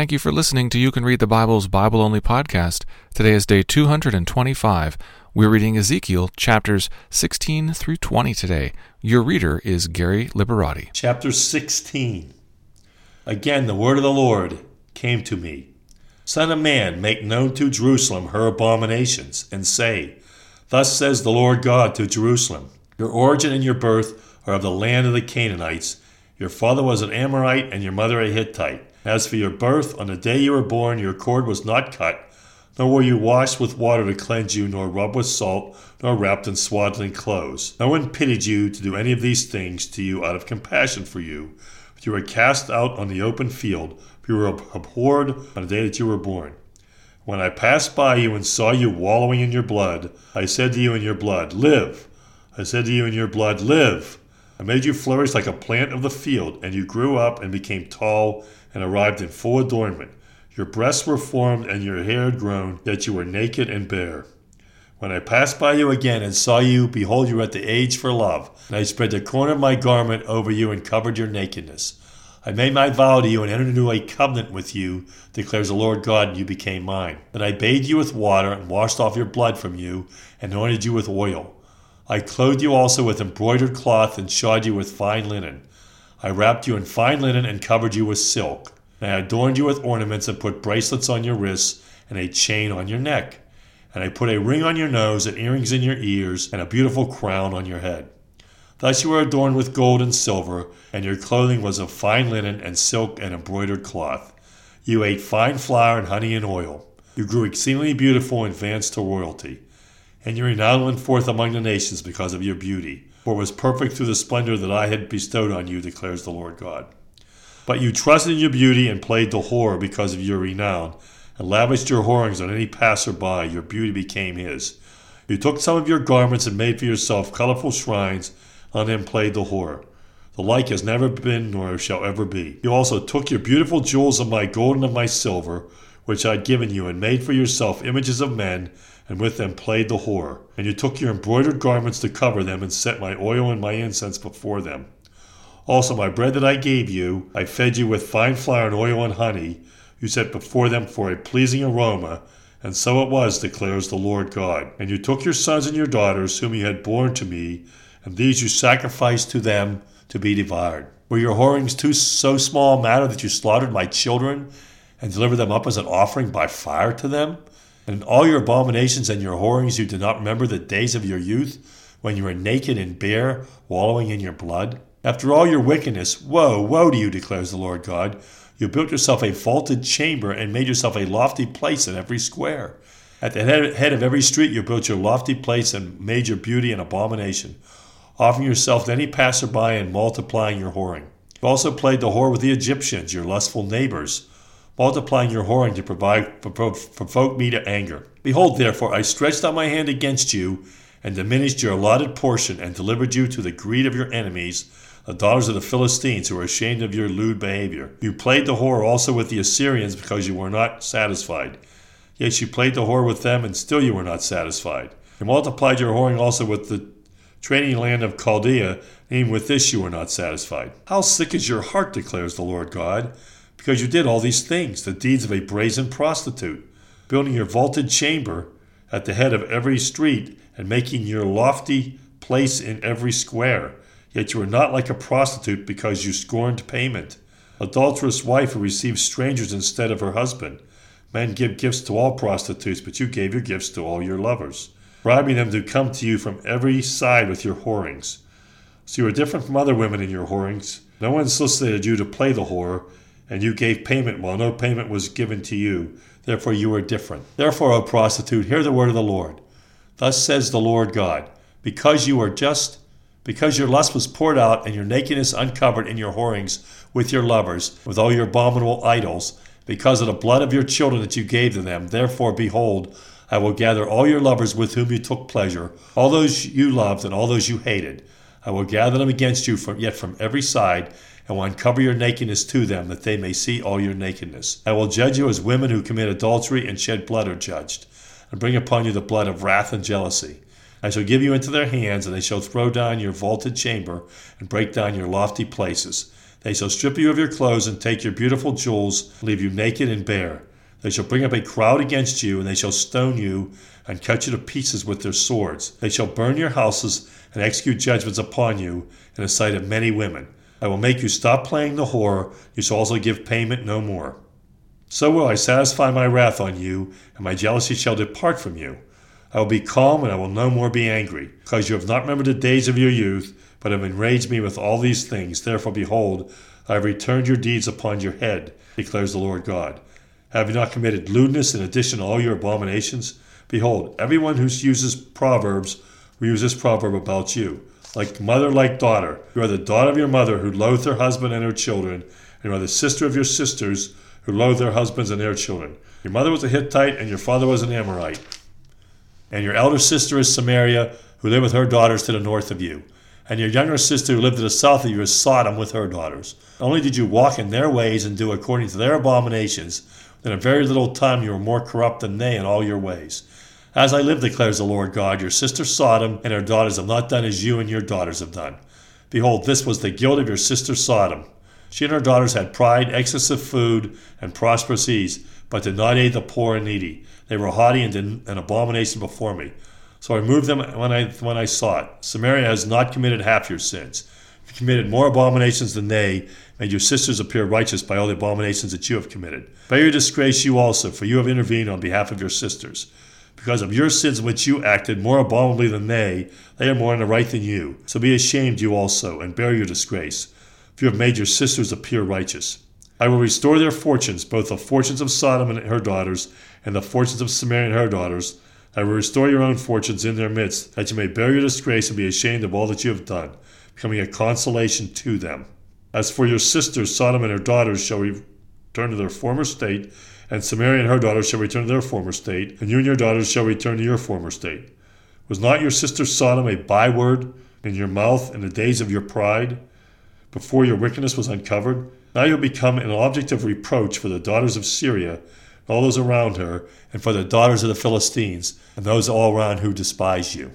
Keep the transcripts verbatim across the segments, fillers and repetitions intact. Thank you for listening to You Can Read the Bible's Bible Only podcast. Today is day two hundred twenty-five. We're reading Ezekiel chapters sixteen through twenty today. Your reader is Gary Liberati. Chapter sixteen. Again, the word of the Lord came to me. Son of man, make known to Jerusalem her abominations, and say, Thus says the Lord God to Jerusalem, Your origin and your birth are of the land of the Canaanites. Your father was an Amorite, and your mother a Hittite. As for your birth, on the day you were born, your cord was not cut, nor were you washed with water to cleanse you, nor rubbed with salt, nor wrapped in swaddling clothes. No one pitied you to do any of these things to you out of compassion for you. But you were cast out on the open field, for you were abhorred on the day that you were born. When I passed by you and saw you wallowing in your blood, I said to you in your blood, Live! I said to you in your blood, Live! I made you flourish like a plant of the field, and you grew up and became tall and arrived in full adornment. Your breasts were formed and your hair had grown, yet you were naked and bare. When I passed by you again and saw you, behold, you were at the age for love. And I spread the corner of my garment over you and covered your nakedness. I made my vow to you and entered into a covenant with you, declares the Lord God, and you became mine. Then I bathed you with water and washed off your blood from you and anointed you with oil. I clothed you also with embroidered cloth and shod you with fine linen. I wrapped you in fine linen and covered you with silk. And I adorned you with ornaments and put bracelets on your wrists and a chain on your neck. And I put a ring on your nose and earrings in your ears and a beautiful crown on your head. Thus you were adorned with gold and silver, and your clothing was of fine linen and silk and embroidered cloth. You ate fine flour and honey and oil. You grew exceedingly beautiful and advanced to royalty. And you renowned went forth among the nations because of your beauty, for it was perfect through the splendor that I had bestowed on you, declares the Lord God. But you trusted in your beauty and played the whore because of your renown, and lavished your whorings on any passer-by. Your beauty became his. You took some of your garments and made for yourself colorful shrines, on them played the whore. The like has never been nor shall ever be. You also took your beautiful jewels of my gold and of my silver, which I had given you, and made for yourself images of men, and with them played the whore. And you took your embroidered garments to cover them, and set my oil and my incense before them. Also my bread that I gave you, I fed you with fine flour and oil and honey. You set before them for a pleasing aroma, and so it was, declares the Lord God. And you took your sons and your daughters, whom you had borne to me, and these you sacrificed to them to be devoured. Were your whorings too so small a matter that you slaughtered my children, and deliver them up as an offering by fire to them? And in all your abominations and your whorings you did not remember the days of your youth, when you were naked and bare, wallowing in your blood? After all your wickedness, woe, woe to you, declares the Lord God. You built yourself a vaulted chamber and made yourself a lofty place in every square. At the head of every street you built your lofty place and made your beauty an abomination, offering yourself to any passerby and multiplying your whoring. You also played the whore with the Egyptians, your lustful neighbors, multiplying your whoring to provide, provoke me to anger. Behold, therefore, I stretched out my hand against you, and diminished your allotted portion, and delivered you to the greed of your enemies, the daughters of the Philistines, who were ashamed of your lewd behavior. You played the whore also with the Assyrians, because you were not satisfied. Yes, you played the whore with them, and still you were not satisfied. You multiplied your whoring also with the trading land of Chaldea, and with this you were not satisfied. How sick is your heart, declares the Lord God, because you did all these things, the deeds of a brazen prostitute, building your vaulted chamber at the head of every street and making your lofty place in every square. Yet you were not like a prostitute because you scorned payment. Adulterous wife who receives strangers instead of her husband. Men give gifts to all prostitutes, but you gave your gifts to all your lovers, bribing them to come to you from every side with your whorings. So you were different from other women in your whorings. No one solicited you to play the whore, and you gave payment while no payment was given to you. Therefore you are different. Therefore, O prostitute, hear the word of the Lord. Thus says the Lord God, because you are just, because your lust was poured out, and your nakedness uncovered in your whorings with your lovers, with all your abominable idols, because of the blood of your children that you gave to them. Therefore, behold, I will gather all your lovers with whom you took pleasure, all those you loved and all those you hated. I will gather them against you from yet from every side, and will uncover your nakedness to them, that they may see all your nakedness. I will judge you as women who commit adultery and shed blood are judged, and bring upon you the blood of wrath and jealousy. I shall give you into their hands, and they shall throw down your vaulted chamber, and break down your lofty places. They shall strip you of your clothes and take your beautiful jewels, leave you naked and bare. They shall bring up a crowd against you, and they shall stone you and cut you to pieces with their swords. They shall burn your houses and execute judgments upon you in the sight of many women. I will make you stop playing the whore. You shall also give payment no more. So will I satisfy my wrath on you, and my jealousy shall depart from you. I will be calm, and I will no more be angry, because you have not remembered the days of your youth, but have enraged me with all these things. Therefore, behold, I have returned your deeds upon your head, declares the Lord God. Have you not committed lewdness in addition to all your abominations? Behold, everyone who uses proverbs will use this proverb about you. Like mother, like daughter. You are the daughter of your mother who loathed her husband and her children, and you are the sister of your sisters who loathed their husbands and their children. Your mother was a Hittite, and your father was an Amorite. And your elder sister is Samaria, who lived with her daughters to the north of you. And your younger sister who lived to the south of you is Sodom with her daughters. Only did you walk in their ways and do according to their abominations, in a very little time you were more corrupt than they in all your ways. As I live, declares the Lord God, your sister Sodom and her daughters have not done as you and your daughters have done. Behold, this was the guilt of your sister Sodom. She and her daughters had pride, excess of food, and prosperous ease, but did not aid the poor and needy. They were haughty and an abomination before me. So I removed them when I when I saw it. Samaria has not committed half your sins. You committed more abominations than they, and your sisters appear righteous by all the abominations that you have committed. By your disgrace you also, for you have intervened on behalf of your sisters. Because of your sins in which you acted more abominably than they, they are more in the right than you. So be ashamed, you also, and bear your disgrace, for you have made your sisters appear righteous. I will restore their fortunes, both the fortunes of Sodom and her daughters, and the fortunes of Samaria and her daughters. I will restore your own fortunes in their midst, that you may bear your disgrace and be ashamed of all that you have done, becoming a consolation to them. As for your sisters, Sodom and her daughters shall return to their former state, and Samaria and her daughters shall return to their former state, and you and your daughters shall return to your former state. Was not your sister Sodom a byword in your mouth in the days of your pride, before your wickedness was uncovered? Now you have become an object of reproach for the daughters of Syria, and all those around her, and for the daughters of the Philistines, and those all around who despise you.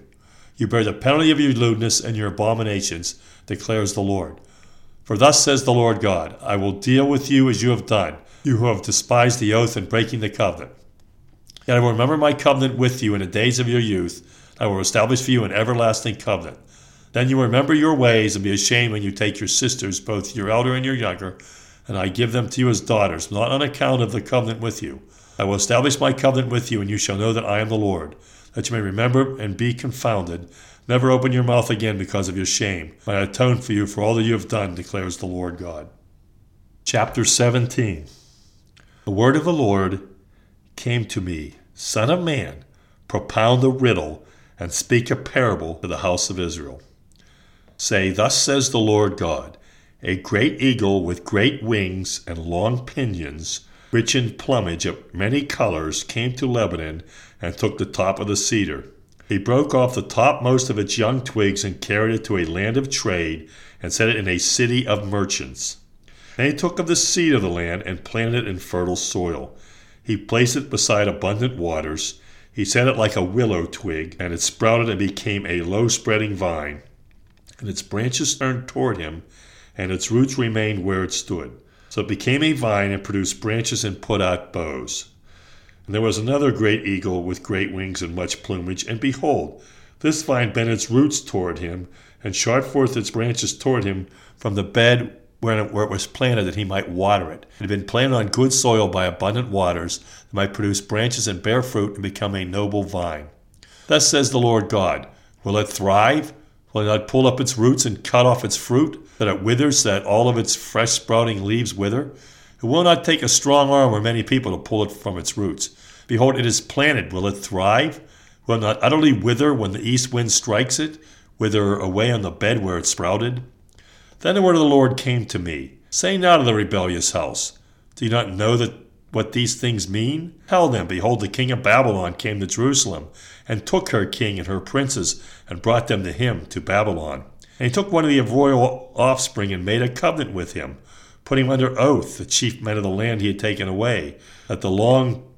You bear the penalty of your lewdness and your abominations, declares the Lord. For thus says the Lord God, I will deal with you as you have done, you who have despised the oath and breaking the covenant. Yet I will remember my covenant with you in the days of your youth. I will establish for you an everlasting covenant. Then you will remember your ways and be ashamed when you take your sisters, both your elder and your younger, and I give them to you as daughters, not on account of the covenant with you. I will establish my covenant with you, and you shall know that I am the Lord, that you may remember and be confounded. Never open your mouth again because of your shame. I atone for you for all that you have done, declares the Lord God. Chapter seventeen. The word of the Lord came to me, Son of man, propound a riddle and speak a parable to the house of Israel. Say, thus says the Lord God, a great eagle with great wings and long pinions, rich in plumage of many colors, came to Lebanon and took the top of the cedar. He broke off the topmost of its young twigs and carried it to a land of trade and set it in a city of merchants. And he took of the seed of the land and planted it in fertile soil. He placed it beside abundant waters. He set it like a willow twig, and it sprouted and became a low-spreading vine. And its branches turned toward him, and its roots remained where it stood. So it became a vine and produced branches and put out boughs. And there was another great eagle with great wings and much plumage, and behold, this vine bent its roots toward him, and shot forth its branches toward him from the bed where it was planted, that he might water it. It had been planted on good soil by abundant waters, that might produce branches and bear fruit and become a noble vine. Thus says the Lord God, will it thrive? Will it not pull up its roots and cut off its fruit, that it withers, that all of its fresh sprouting leaves wither? It will not take a strong arm or many people to pull it from its roots. Behold, it is planted. Will it thrive? Will it not utterly wither when the east wind strikes it, wither away on the bed where it sprouted? Then the word of the Lord came to me. Say now to the rebellious house, do you not know that what these things mean? Tell them, behold, the king of Babylon came to Jerusalem, and took her king and her princes, and brought them to him, to Babylon. And he took one of the royal offspring, and made a covenant with him, putting him under oath, the chief men of the land he had taken away, that the long,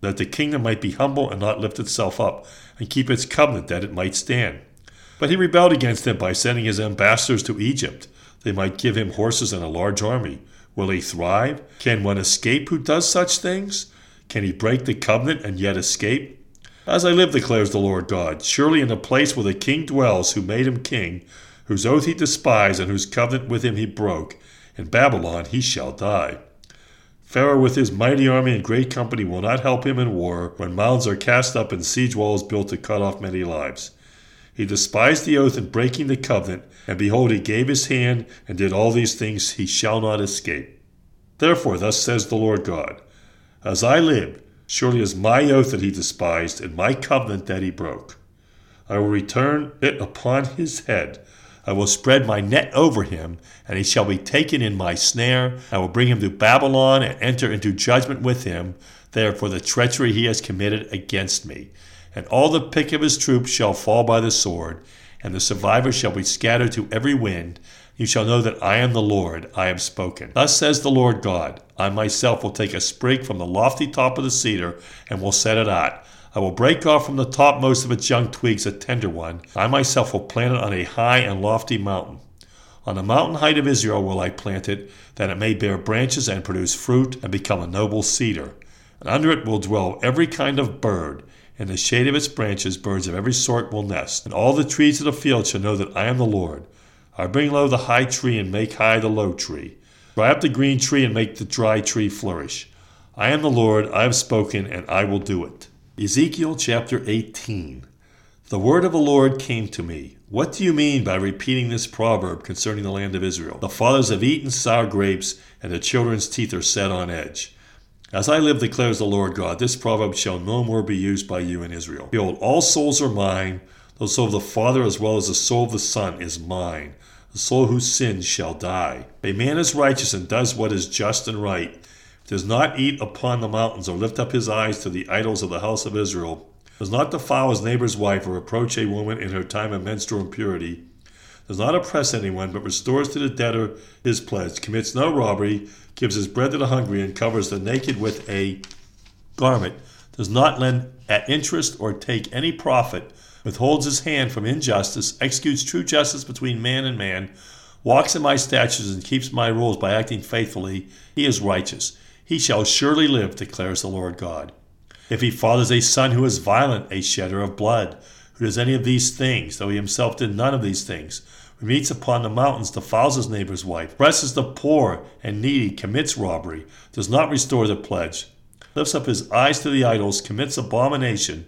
that the kingdom might be humble, and not lift itself up, and keep its covenant, that it might stand. But he rebelled against him by sending his ambassadors to Egypt, They might give him horses and a large army. Will he thrive? Can one escape who does such things? Can he break the covenant and yet escape? As I live, declares the Lord God, surely in the place where the king dwells, who made him king, whose oath he despised and whose covenant with him he broke, in Babylon he shall die. Pharaoh with his mighty army and great company will not help him in war, when mounds are cast up and siege walls built to cut off many lives. He despised the oath in breaking the covenant, and behold, he gave his hand and did all these things. He shall not escape. Therefore, thus says the Lord God, as I live, surely is my oath that he despised and my covenant that he broke. I will return it upon his head. I will spread my net over him, and he shall be taken in my snare. I will bring him to Babylon and enter into judgment with him, there for the treachery he has committed against me. And all the pick of his troops shall fall by the sword, and the survivors shall be scattered to every wind. You shall know that I am the Lord, I have spoken. Thus says the Lord God, I myself will take a sprig from the lofty top of the cedar, and will set it out. I will break off from the topmost of its young twigs a tender one. I myself will plant it on a high and lofty mountain. On the mountain height of Israel will I plant it, that it may bear branches and produce fruit and become a noble cedar. And under it will dwell every kind of bird. In the shade of its branches birds of every sort will nest. And all the trees of the field shall know that I am the Lord. I bring low the high tree and make high the low tree. Dry up the green tree and make the dry tree flourish. I am the Lord, I have spoken, and I will do it. Ezekiel chapter eighteen. The word of the Lord came to me. What do you mean by repeating this proverb concerning the land of Israel? The fathers have eaten sour grapes, and the children's teeth are set on edge. As I live, declares the Lord God, this proverb shall no more be used by you in Israel. Behold, all souls are mine. The soul of the father as well as the soul of the son is mine. The soul who sins shall die. A man is righteous and does what is just and right, does not eat upon the mountains or lift up his eyes to the idols of the house of Israel, does not defile his neighbor's wife or reproach a woman in her time of menstrual impurity, does not oppress anyone, but restores to the debtor his pledge, commits no robbery, gives his bread to the hungry, and covers the naked with a garment, does not lend at interest or take any profit, withholds his hand from injustice, executes true justice between man and man, walks in my statutes and keeps my rules by acting faithfully, he is righteous. He shall surely live, declares the Lord God. If he fathers a son who is violent, a shedder of blood, who does any of these things, though he himself did none of these things, who meets upon the mountains, defiles his neighbor's wife, oppresses the poor and needy, commits robbery, does not restore the pledge, lifts up his eyes to the idols, commits abomination,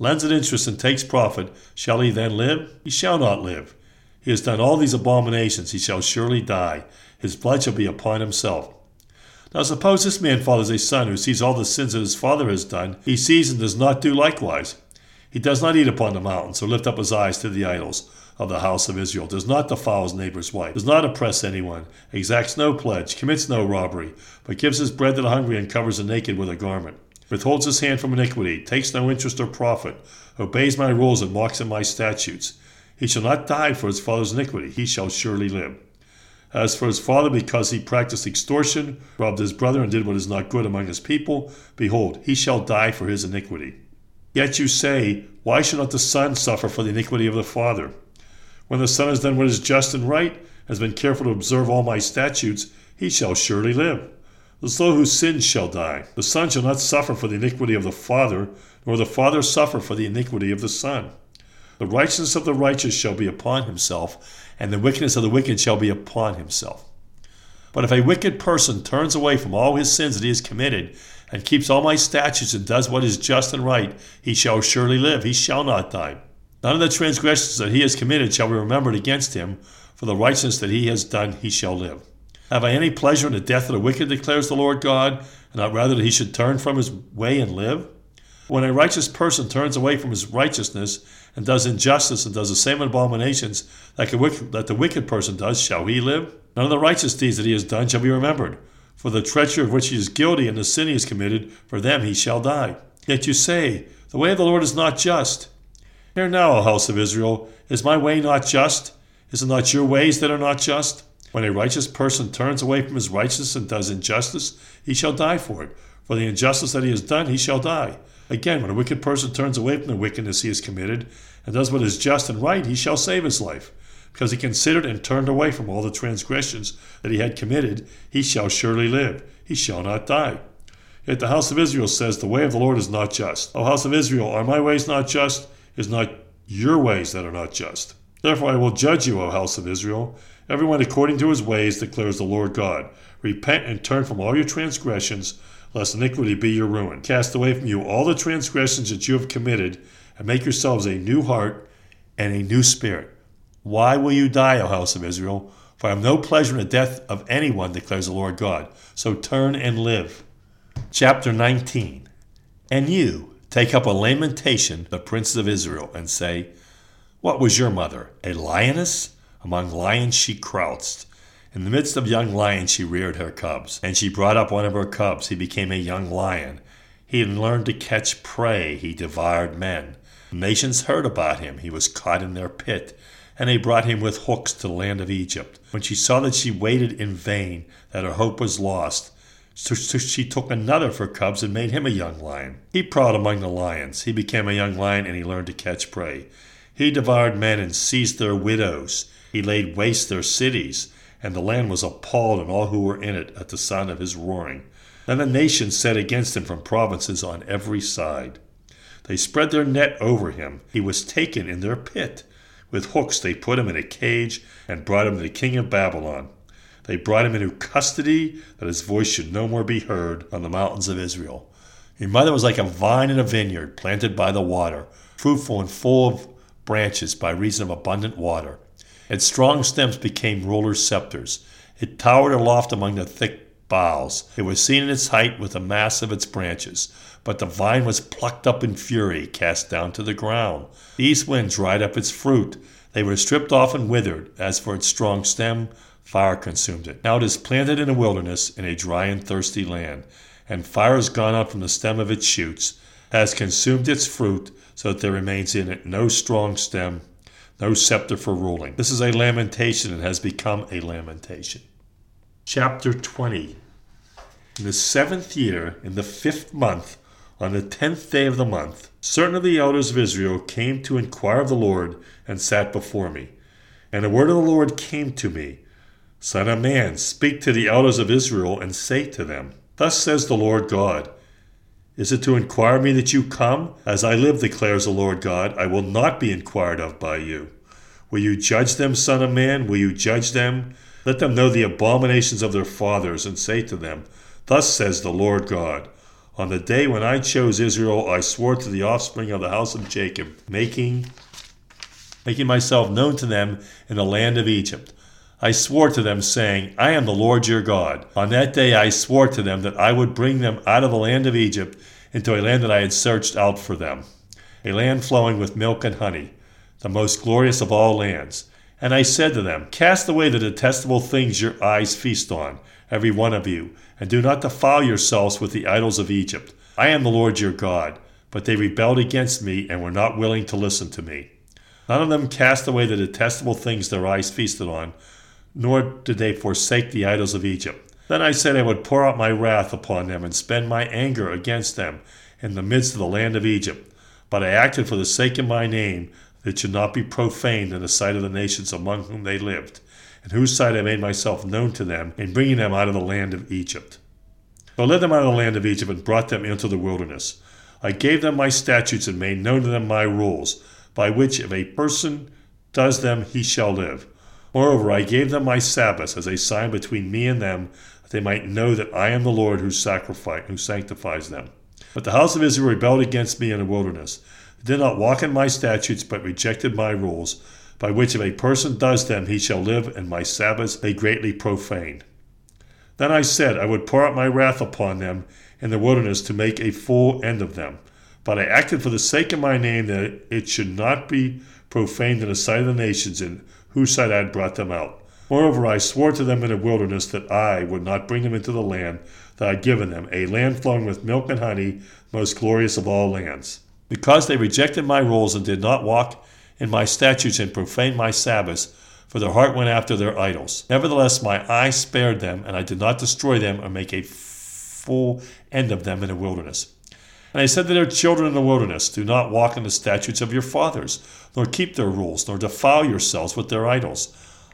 lends an interest and takes profit, shall he then live? He shall not live. He has done all these abominations, he shall surely die. His blood shall be upon himself. Now suppose this man fathers a son who sees all the sins that his father has done. He sees and does not do likewise. He does not eat upon the mountains or lift up his eyes to the idols of the house of Israel, does not defile his neighbor's wife, does not oppress anyone, exacts no pledge, commits no robbery, but gives his bread to the hungry and covers the naked with a garment, withholds his hand from iniquity, takes no interest or profit, obeys my rules and walks in my statutes. He shall not die for his father's iniquity, he shall surely live. As for his father, because he practiced extortion, robbed his brother, and did what is not good among his people, behold, he shall die for his iniquity. Yet you say, why should not the son suffer for the iniquity of the father? When the son has done what is just and right, has been careful to observe all my statutes, he shall surely live. The soul who sins shall die. The son shall not suffer for the iniquity of the father, nor the father suffer for the iniquity of the son. The righteousness of the righteous shall be upon himself, and the wickedness of the wicked shall be upon himself. But if a wicked person turns away from all his sins that he has committed, and keeps all my statutes and does what is just and right, he shall surely live, he shall not die. None of the transgressions that he has committed shall be remembered against him, for the righteousness that he has done he shall live. Have I any pleasure in the death of the wicked, declares the Lord God, and not rather that he should turn from his way and live? When a righteous person turns away from his righteousness and does injustice and does the same abominations that the wicked person does, shall he live? None of the righteous deeds that he has done shall be remembered. For the treachery of which he is guilty and the sin he has committed, for them he shall die. Yet you say, the way of the Lord is not just. Hear now, O house of Israel, is my way not just? Is it not your ways that are not just? When a righteous person turns away from his righteousness and does injustice, he shall die for it. For the injustice that he has done, he shall die. Again, when a wicked person turns away from the wickedness he has committed and does what is just and right, he shall save his life, because he considered and turned away from all the transgressions that he had committed, he shall surely live. He shall not die. Yet the house of Israel says, the way of the Lord is not just. O house of Israel, are my ways not just? Is not your ways that are not just? Therefore I will judge you, O house of Israel. Everyone according to his ways, declares the Lord God. Repent and turn from all your transgressions, lest iniquity be your ruin. Cast away from you all the transgressions that you have committed, and make yourselves a new heart and a new spirit. Why will you die, O house of Israel? For I have no pleasure in the death of anyone, declares the Lord God. So turn and live. Chapter nineteen. And you take up a lamentation, the princes of Israel, and say, what was your mother? A lioness? Among lions she crouched. In the midst of young lions she reared her cubs, and she brought up one of her cubs. He became a young lion. He had learned to catch prey. He devoured men. Nations heard about him. He was caught in their pit, and they brought him with hooks to the land of Egypt. When she saw that she waited in vain, that her hope was lost, so she took another for cubs and made him a young lion. He prowled among the lions. He became a young lion, and he learned to catch prey. He devoured men and seized their widows. He laid waste their cities, and the land was appalled and all who were in it at the sound of his roaring. Then the nations set against him from provinces on every side. They spread their net over him. He was taken in their pit. With hooks they put him in a cage and brought him to the king of Babylon. They brought him into custody, that his voice should no more be heard on the mountains of Israel. Your mother was like a vine in a vineyard planted by the water, fruitful and full of branches by reason of abundant water. Its strong stems became rulers' scepters. It towered aloft among the thick boughs. It was seen in its height with the mass of its branches. But the vine was plucked up in fury, cast down to the ground. The east wind dried up its fruit. They were stripped off and withered. As for its strong stem, fire consumed it. Now it is planted in a wilderness, in a dry and thirsty land. And fire has gone out from the stem of its shoots, has consumed its fruit, so that there remains in it no strong stem, no scepter for ruling. This is a lamentation and has become a lamentation. Chapter twenty. In the seventh year, in the fifth month, on the tenth day of the month, certain of the elders of Israel came to inquire of the Lord and sat before me. And the word of the Lord came to me, Son of man, speak to the elders of Israel and say to them, thus says the Lord God, is it to inquire of me that you come? As I live, declares the Lord God, I will not be inquired of by you. Will you judge them, Son of man? Will you judge them? Let them know the abominations of their fathers, and say to them, thus says the Lord God, on the day when I chose Israel, I swore to the offspring of the house of Jacob, making, making myself known to them in the land of Egypt. I swore to them, saying, I am the Lord your God. On that day I swore to them that I would bring them out of the land of Egypt into a land that I had searched out for them, a land flowing with milk and honey, the most glorious of all lands. And I said to them, cast away the detestable things your eyes feast on, every one of you, and do not defile yourselves with the idols of Egypt. I am the Lord your God. But they rebelled against me and were not willing to listen to me. None of them cast away the detestable things their eyes feasted on, nor did they forsake the idols of Egypt. Then I said I would pour out my wrath upon them and spend my anger against them in the midst of the land of Egypt. But I acted for the sake of my name, that it should not be profaned in the sight of the nations among whom they lived, in whose sight I made myself known to them in bringing them out of the land of Egypt. So I led them out of the land of Egypt and brought them into the wilderness. I gave them my statutes and made known to them my rules, by which if a person does them, he shall live. Moreover, I gave them my Sabbaths as a sign between me and them, that they might know that I am the Lord who sacrifice, who sanctifies them. But the house of Israel rebelled against me in the wilderness. They did not walk in my statutes, but rejected my rules, by which if a person does them, he shall live, and my Sabbaths they greatly profaned. Then I said I would pour out my wrath upon them in the wilderness to make a full end of them. But I acted for the sake of my name, that it should not be profaned in the sight of the nations, and whose sight I had brought them out. Moreover, I swore to them in the wilderness that I would not bring them into the land that I had given them, a land flowing with milk and honey, most glorious of all lands. Because they rejected my rules and did not walk in my statutes and profaned my Sabbaths, for their heart went after their idols. Nevertheless, my eye spared them, and I did not destroy them or make a full end of them in the wilderness. And I said to their children in the wilderness, do not walk in the statutes of your fathers, nor keep their rules, nor defile yourselves with their idols.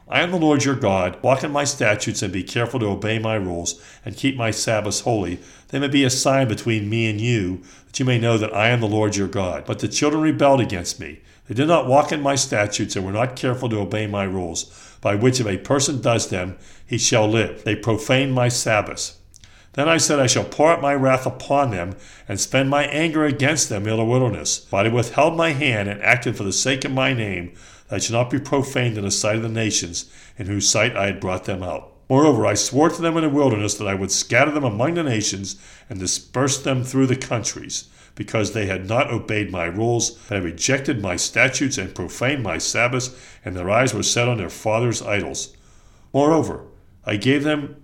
I am the Lord your God. Walk in my statutes and be careful to obey my rules and keep my Sabbaths holy. They may be a sign between me and you, that you may know that I am the Lord your God. But the children rebelled against me. They did not walk in my statutes and were not careful to obey my rules, by which if a person does them, he shall live. They profaned my Sabbaths. Then I said, I shall pour out my wrath upon them and spend my anger against them in the wilderness. But I withheld my hand and acted for the sake of my name, that I should not be profaned in the sight of the nations, in whose sight I had brought them out. Moreover, I swore to them in the wilderness that I would scatter them among the nations and disperse them through the countries, because they had not obeyed my rules, but had rejected my statutes and profaned my Sabbaths, and their eyes were set on their fathers' idols. Moreover, I gave them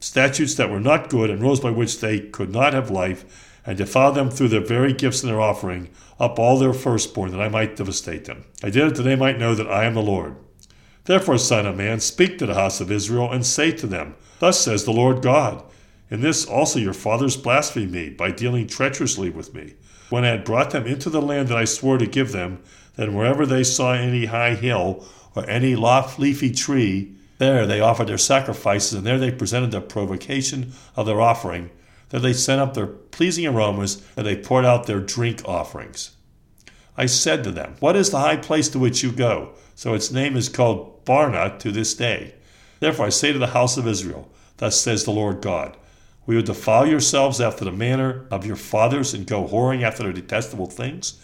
statutes that were not good and rules by which they could not have life, and defiled them through their very gifts and their offering, up all their firstborn, that I might devastate them. I did it that they might know that I am the Lord. Therefore, son of man, speak to the house of Israel, and say to them, thus says the Lord God, in this also your fathers blasphemed me, by dealing treacherously with me, when I had brought them into the land that I swore to give them. Then wherever they saw any high hill, or any loft leafy tree, there they offered their sacrifices, and there they presented the provocation of their offering. There they sent up their pleasing aromas, and they poured out their drink offerings. I said to them, what is the high place to which you go? So its name is called Barna to this day. Therefore I say to the house of Israel, thus says the Lord God, will you defile yourselves after the manner of your fathers, and go whoring after their detestable things?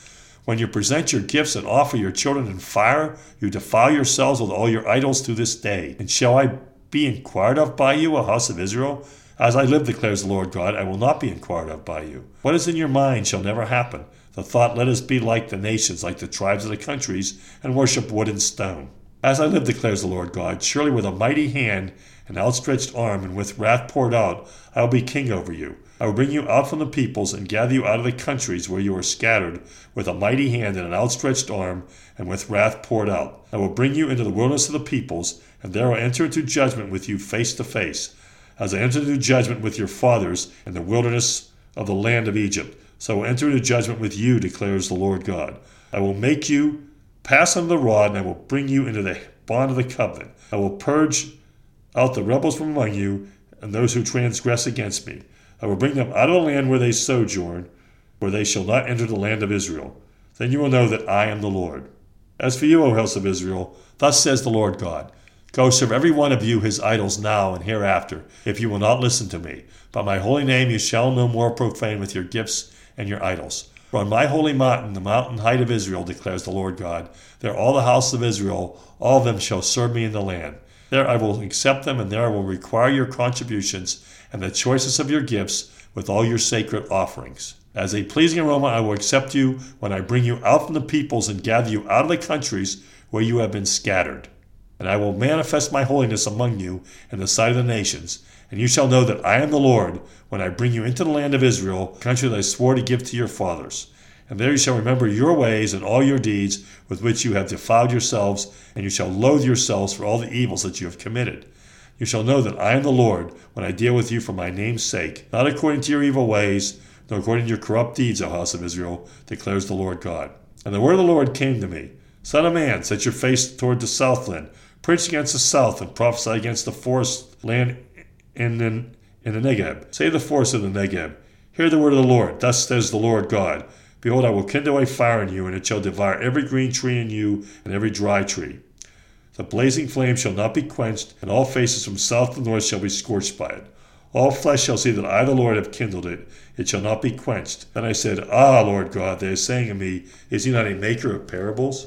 When you present your gifts and offer your children in fire, you defile yourselves with all your idols to this day. And shall I be inquired of by you, O house of Israel? As I live, declares the Lord God, I will not be inquired of by you. What is in your mind shall never happen. The thought, let us be like the nations, like the tribes of the countries, and worship wood and stone. As I live, declares the Lord God, surely with a mighty hand and outstretched arm and with wrath poured out, I will be king over you. I will bring you out from the peoples and gather you out of the countries where you are scattered, with a mighty hand and an outstretched arm, and with wrath poured out. I will bring you into the wilderness of the peoples, and there I will enter into judgment with you face to face, as I entered into judgment with your fathers in the wilderness of the land of Egypt. So I will enter into judgment with you, declares the Lord God. I will make you pass under the rod, and I will bring you into the bond of the covenant. I will purge out the rebels from among you, and those who transgress against me. I will bring them out of the land where they sojourn, where they shall not enter the land of Israel. Then you will know that I am the Lord. As for you, O house of Israel, thus says the Lord God, go serve every one of you his idols now and hereafter, if you will not listen to me. But my holy name you shall no more profane with your gifts and your idols. For on my holy mountain, the mountain height of Israel, declares the Lord God, there all the house of Israel, all of them shall serve me in the land. There I will accept them, and there I will require your contributions and the choicest of your gifts with all your sacred offerings. As a pleasing aroma I will accept you when I bring you out from the peoples and gather you out of the countries where you have been scattered. And I will manifest my holiness among you in the sight of the nations. And you shall know that I am the Lord when I bring you into the land of Israel, the country that I swore to give to your fathers. And there you shall remember your ways and all your deeds with which you have defiled yourselves, and you shall loathe yourselves for all the evils that you have committed. You shall know that I am the Lord when I deal with you for my name's sake, not according to your evil ways, nor according to your corrupt deeds, O house of Israel, declares the Lord God. And the word of the Lord came to me, Son of man, set your face toward the southland, preach against the south, and prophesy against the forest land in the, in the Negeb. Say the forest of the Negeb, hear the word of the Lord, thus says the Lord God, behold, I will kindle a fire in you, and it shall devour every green tree in you, and every dry tree. The blazing flame shall not be quenched, and all faces from south to north shall be scorched by it. All flesh shall see that I, the Lord, have kindled it. It shall not be quenched. Then I said, Ah, Lord God, they are saying of me, is he not a maker of parables?